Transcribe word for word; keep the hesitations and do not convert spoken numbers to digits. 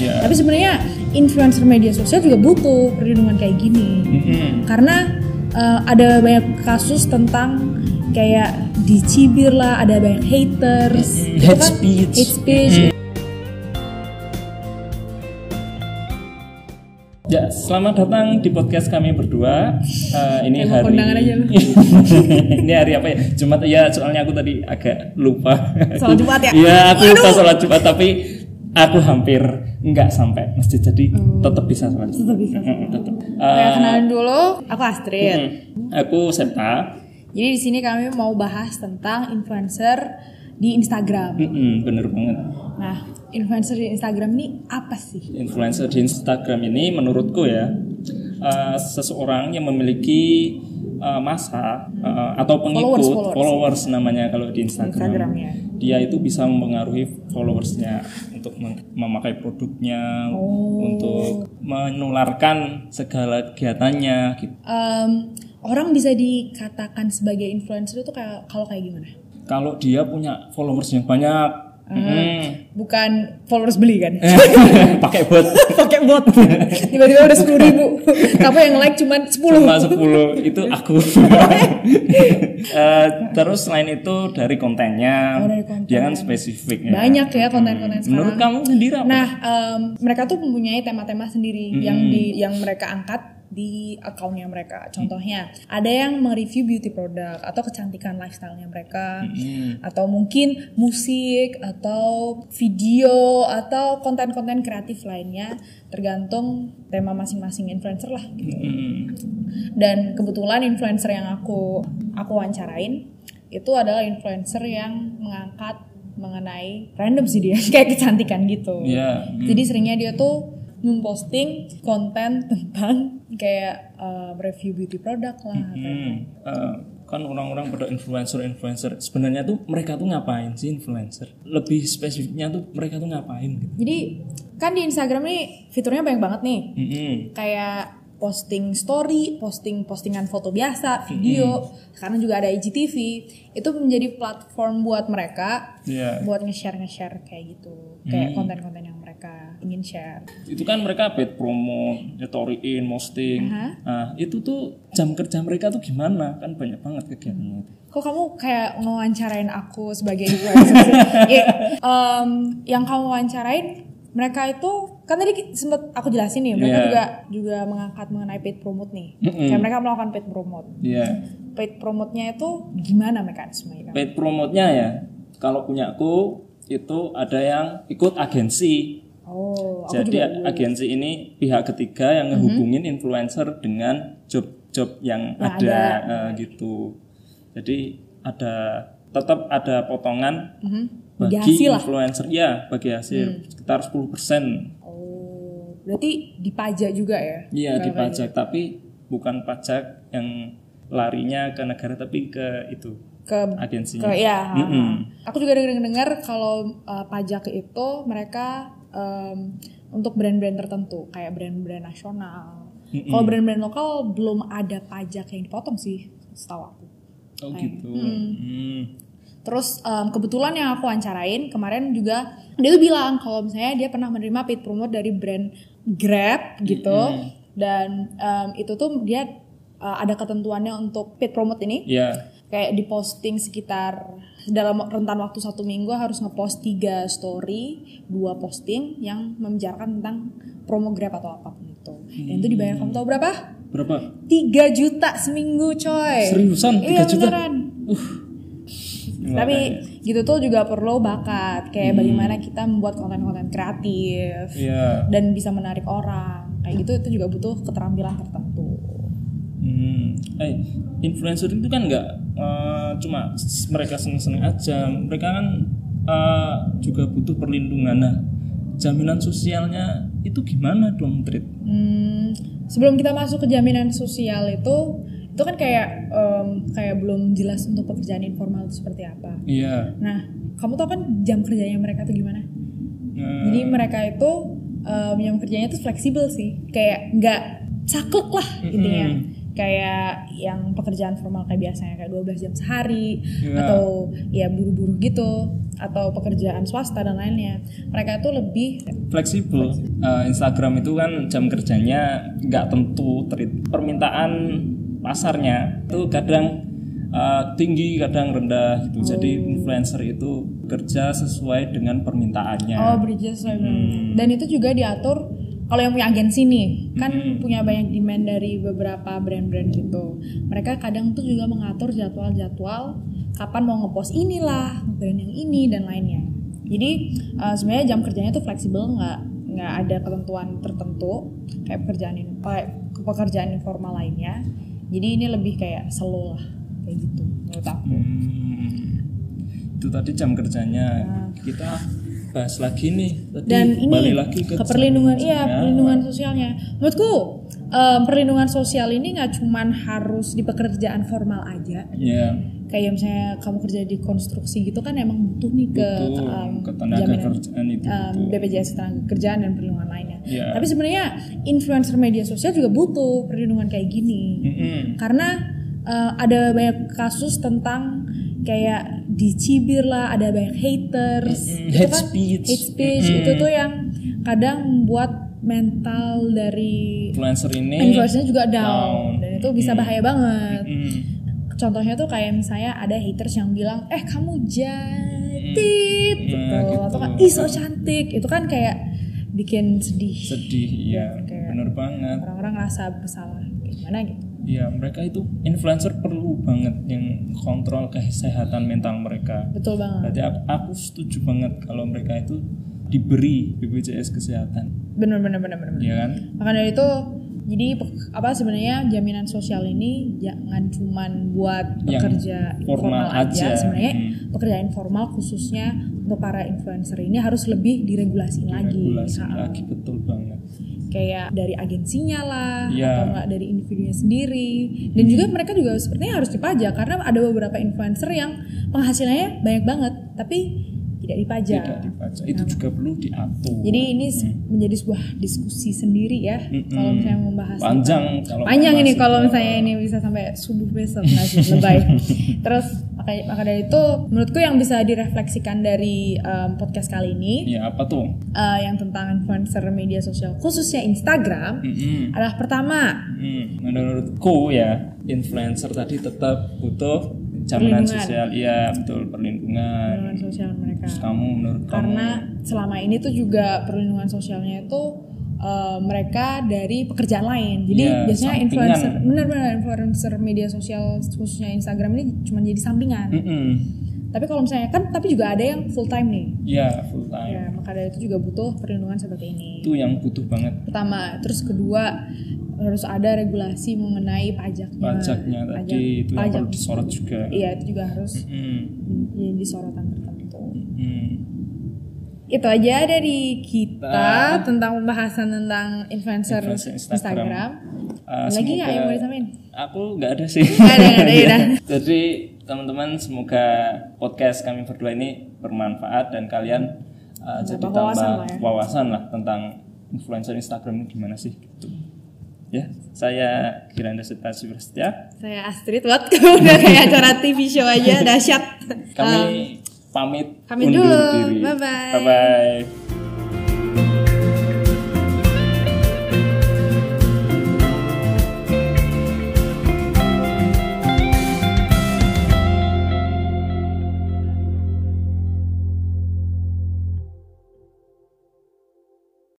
yeah. Tapi sebenarnya influencer media sosial juga butuh perlindungan kayak gini, mm-hmm. karena uh, ada banyak kasus tentang kayak dicibir lah, ada banyak haters, mm-hmm. hate speech, hate speech. Mm-hmm. Ya, selamat datang di podcast kami berdua. Uh, ini ya, hari aja, ini hari apa ya? Jumat ya, soalnya aku tadi agak lupa. Salat Jumat ya? Iya, aku Aduh. lupa salat Jumat, tapi aku hampir enggak sampai masjid, jadi hmm. tetap bisa salat. Tetap bisa. Heeh, tetap. Uh, kenalan dulu, aku Astrid. Hmm. Aku Seta. Jadi di sini kami mau bahas tentang influencer di Instagram. Heeh, bener banget. Nah, influencer di Instagram ini apa sih? Influencer di Instagram ini menurutku ya uh, seseorang yang memiliki uh, massa uh, atau pengikut, followers, followers. followers namanya kalau di Instagram, Instagram ya. Dia itu bisa mempengaruhi followersnya untuk memakai produknya, oh. untuk menularkan segala kegiatannya gitu. um, Orang bisa dikatakan sebagai influencer itu kayak, kalau kayak gimana? Kalau dia punya followers yang banyak. Hmm. Bukan followers beli kan? Pakai bot. Pakai bot. Tiba-tiba udah sepuluh ribu. Kamu yang like cuman sepuluh. Cuma sepuluh. Itu aku. uh, terus selain itu dari kontennya, oh, dari konten. Dia kan spesifik. Banyak ya konten-konten hmm. sekarang. Menurut kamu sendiri apa? Nah, um, mereka tuh mempunyai tema-tema sendiri hmm. yang di yang mereka angkat di akunnya mereka. Contohnya hmm. ada yang mereview beauty product atau kecantikan lifestyle-nya mereka, hmm. atau mungkin musik atau video atau konten-konten kreatif lainnya, tergantung tema masing-masing influencer lah gitu. Hmm. Dan kebetulan influencer yang aku aku wawancarain itu adalah influencer yang mengangkat mengenai random sih dia kayak kecantikan gitu. Yeah. Hmm. Jadi seringnya dia tuh memposting konten tentang kayak uh, review beauty product lah. Mm-hmm. Uh, kan orang-orang pada influencer-influencer sebenarnya tuh mereka tuh ngapain sih influencer? Lebih spesifiknya tuh mereka tuh ngapain? Gitu. Jadi kan di Instagram nih fiturnya banyak banget nih. Mm-hmm. Kayak posting story, posting postingan foto biasa, video, mm-hmm. sekarang juga ada I G T V. Itu menjadi platform buat mereka, yeah. buat nge-share nge-share kayak gitu, kayak mm-hmm. konten-konten yang mereka ingin share. Itu kan mereka paid promo, nyetoriin, posting. Uh-huh. Nah, itu tuh jam kerja mereka tuh gimana? Kan banyak banget kegiatannya. Mm-hmm. Kok kamu kayak ngewawancarain aku sebagai influencer? yeah. um, yang kamu wawancarain? Mereka itu kan tadi sempat aku jelasin nih, mereka yeah. juga juga mengangkat mengenai paid promote nih. Mm-hmm. Kayak mereka melakukan paid promote. Yeah. Paid promote-nya itu gimana mekanismenya? Paid promote-nya ya, kalau punya aku itu ada yang ikut agensi. Oh, aku Jadi juga agensi dulu. Ini pihak ketiga yang ngehubungin mm-hmm. influencer dengan job-job yang nah, ada, ada. Uh, gitu. Jadi ada tetap ada potongan. Mm-hmm. Bagi influencer lah. Ya, bagi hasil hmm. sekitar sepuluh persen. Oh, berarti dipajak juga ya? Iya, dipajak, tapi bukan pajak yang larinya ke negara, tapi ke itu ke agensinya. Ke, ya, mm-hmm. Aku juga dengar-dengar kalau uh, pajak itu mereka um, untuk brand-brand tertentu, kayak brand-brand nasional. Mm-hmm. Kalau brand-brand lokal belum ada pajak yang dipotong sih, setahu aku. Oh kayak. Gitu. Hmm. Hmm. Terus um, kebetulan yang aku wawancarain kemarin juga dia tuh bilang kalau misalnya dia pernah menerima paid promote dari brand Grab gitu, mm-hmm. dan um, itu tuh dia uh, ada ketentuannya untuk paid promote ini, yeah. kayak diposting sekitar dalam rentan waktu satu minggu harus ngepost tiga story, dua posting yang membicarakan tentang promo Grab atau apapun itu, mm-hmm. dan itu dibayar kamu tahu berapa? Berapa? tiga juta seminggu coy. Seriusan? tiga eh, juta? Beneran. Uh. Tapi makanya. Gitu tuh juga perlu bakat, kayak hmm. bagaimana kita membuat konten-konten kreatif, yeah. dan bisa menarik orang kayak gitu, itu juga butuh keterampilan tertentu. Hmm. Eh, influencer itu kan nggak uh, cuma mereka seneng-seneng aja, mereka kan uh, juga butuh perlindungan. Nah, jaminan sosialnya itu gimana dong, Trit? Hmm. Sebelum kita masuk ke jaminan sosial itu. Itu kan kayak um, kayak belum jelas untuk pekerjaan informal itu seperti apa. Iya. Nah, kamu tau kan jam kerjanya mereka tuh gimana? Uh. Jadi mereka itu um, jam kerjanya tuh fleksibel sih, kayak nggak saklek lah intinya. Mm-hmm. kayak yang pekerjaan formal kayak biasanya kayak dua belas jam sehari, yeah. atau ya buru-buru gitu, atau pekerjaan swasta dan lainnya. Mereka itu lebih fleksibel. Uh, Instagram itu kan jam kerjanya gak tentu, ter- permintaan pasarnya itu kadang uh, tinggi, kadang rendah gitu. Oh. Jadi influencer itu kerja sesuai dengan permintaannya. Oh, bekerja sesuai. Hmm. Dan itu juga diatur. Kalau yang punya agensi nih, kan mm-hmm. punya banyak demand dari beberapa brand-brand gitu. Mereka kadang tuh juga mengatur jadwal-jadwal kapan mau ngepost inilah, brand yang ini dan lainnya. Jadi uh, sebenarnya jam kerjanya tuh fleksibel, nggak nggak ada ketentuan tertentu kayak pekerjaan pekerjaan informal lainnya. Jadi ini lebih kayak slow lah, kayak gitu menurut aku. Hmm. Itu tadi jam kerjanya. Nah. Kita bahas lagi nih tadi, dan ini lagi ke perlindungan, iya perlindungan sosialnya. Menurutku um, perlindungan sosial ini nggak cuman harus di pekerjaan formal aja. Iya. Yeah. Kayak misalnya kamu kerja di konstruksi gitu kan emang butuh nih ke, butuh, um, ke tenaga jaminan, kerjaan itu, um, B P J S tenaga kerjaan dan perlindungan lainnya. Yeah. Tapi sebenarnya influencer media sosial juga butuh perlindungan kayak gini. Mm-hmm. Karena uh, ada banyak kasus tentang kayak dicibir lah, ada banyak haters, mm-hmm. hate kan, speech, hate speech mm-hmm. itu tuh yang kadang membuat mental dari influencer ini influencernya juga down, down. Dan itu bisa mm-hmm. bahaya banget. Mm-hmm. Contohnya tuh kayak misalnya ada haters yang bilang, eh kamu jatit, mm-hmm. gitu. Ya, gitu, atau kan ih so cantik, itu kan kayak bikin sedih. Sedih, iya, benar banget. Orang-orang ngerasa bersalah, gimana gitu. Ya mereka itu influencer perlu banget yang kontrol kesehatan mental mereka. Betul banget. Berarti aku, aku setuju banget kalau mereka itu diberi B P J S kesehatan. Benar benar benar benar. Iya kan? Maka dari itu jadi apa sebenarnya jaminan sosial ini jangan cuman buat pekerja yang formal, formal aja. aja. Sebenarnya hmm. pekerjaan informal khususnya untuk para influencer ini harus lebih diregulasi lagi. Diregulasi lagi, betul banget. Kayak dari agensinya lah, yeah. atau enggak dari individunya sendiri. Dan hmm. juga mereka juga sepertinya harus dipajak, karena ada beberapa influencer yang penghasilannya banyak banget tapi tidak dipajak. Tidak dipajak. Itu nah. juga perlu diatur. Jadi ini hmm. menjadi sebuah diskusi sendiri ya. Hmm. Kalau misalnya membahas panjang kalau panjang ini kalau misalnya ini bisa sampai subuh besok masih lebay. Terus maka dari itu menurutku yang bisa direfleksikan dari um, podcast kali ini ya apa tuh? Uh, yang tentang influencer media sosial khususnya Instagram mm-hmm. adalah pertama mm. menurutku ya influencer tadi tetap butuh jaminan sosial, iya betul, perlindungan perlindungan sosial mereka. Terus kamu menurut karena kamu. Selama ini tuh juga perlindungan sosialnya itu Uh, mereka dari pekerjaan lain. Jadi yeah, biasanya sampingan. influencer, benar-benar influencer media sosial khususnya Instagram ini cuma jadi sampingan. Mm-hmm. Tapi kalau misalnya kan, tapi juga ada yang full time nih. Iya yeah, full time. Ya, maka dari itu juga butuh perlindungan seperti ini. Itu yang butuh banget. Pertama, terus kedua harus ada regulasi mengenai pajaknya. Pajaknya tadi pajak, itu pajak. Perlu disorot juga. Iya itu juga harus mm-hmm. jadi sorotan tertentu. Mm-hmm. Itu aja dari kita nah, tentang pembahasan tentang influencer, influencer Instagram. Instagram. Uh, Lagi nggak yang mau disampaikan? Aku nggak ada sih. Nggak ada, nggak ada. Ya. Jadi teman-teman semoga podcast kami berdua ini bermanfaat dan kalian uh, jadi tambah wawasan lah, ya. wawasan lah tentang influencer Instagram ini gimana sih gitu. Ya, saya Kiranda Seta Sibersetia. Saya Astrid. What? Kamu udah kayak acara T V show aja dahsyat. Kami um, Pamit, pamit undur dulu. Diri. Bye bye. Bye bye.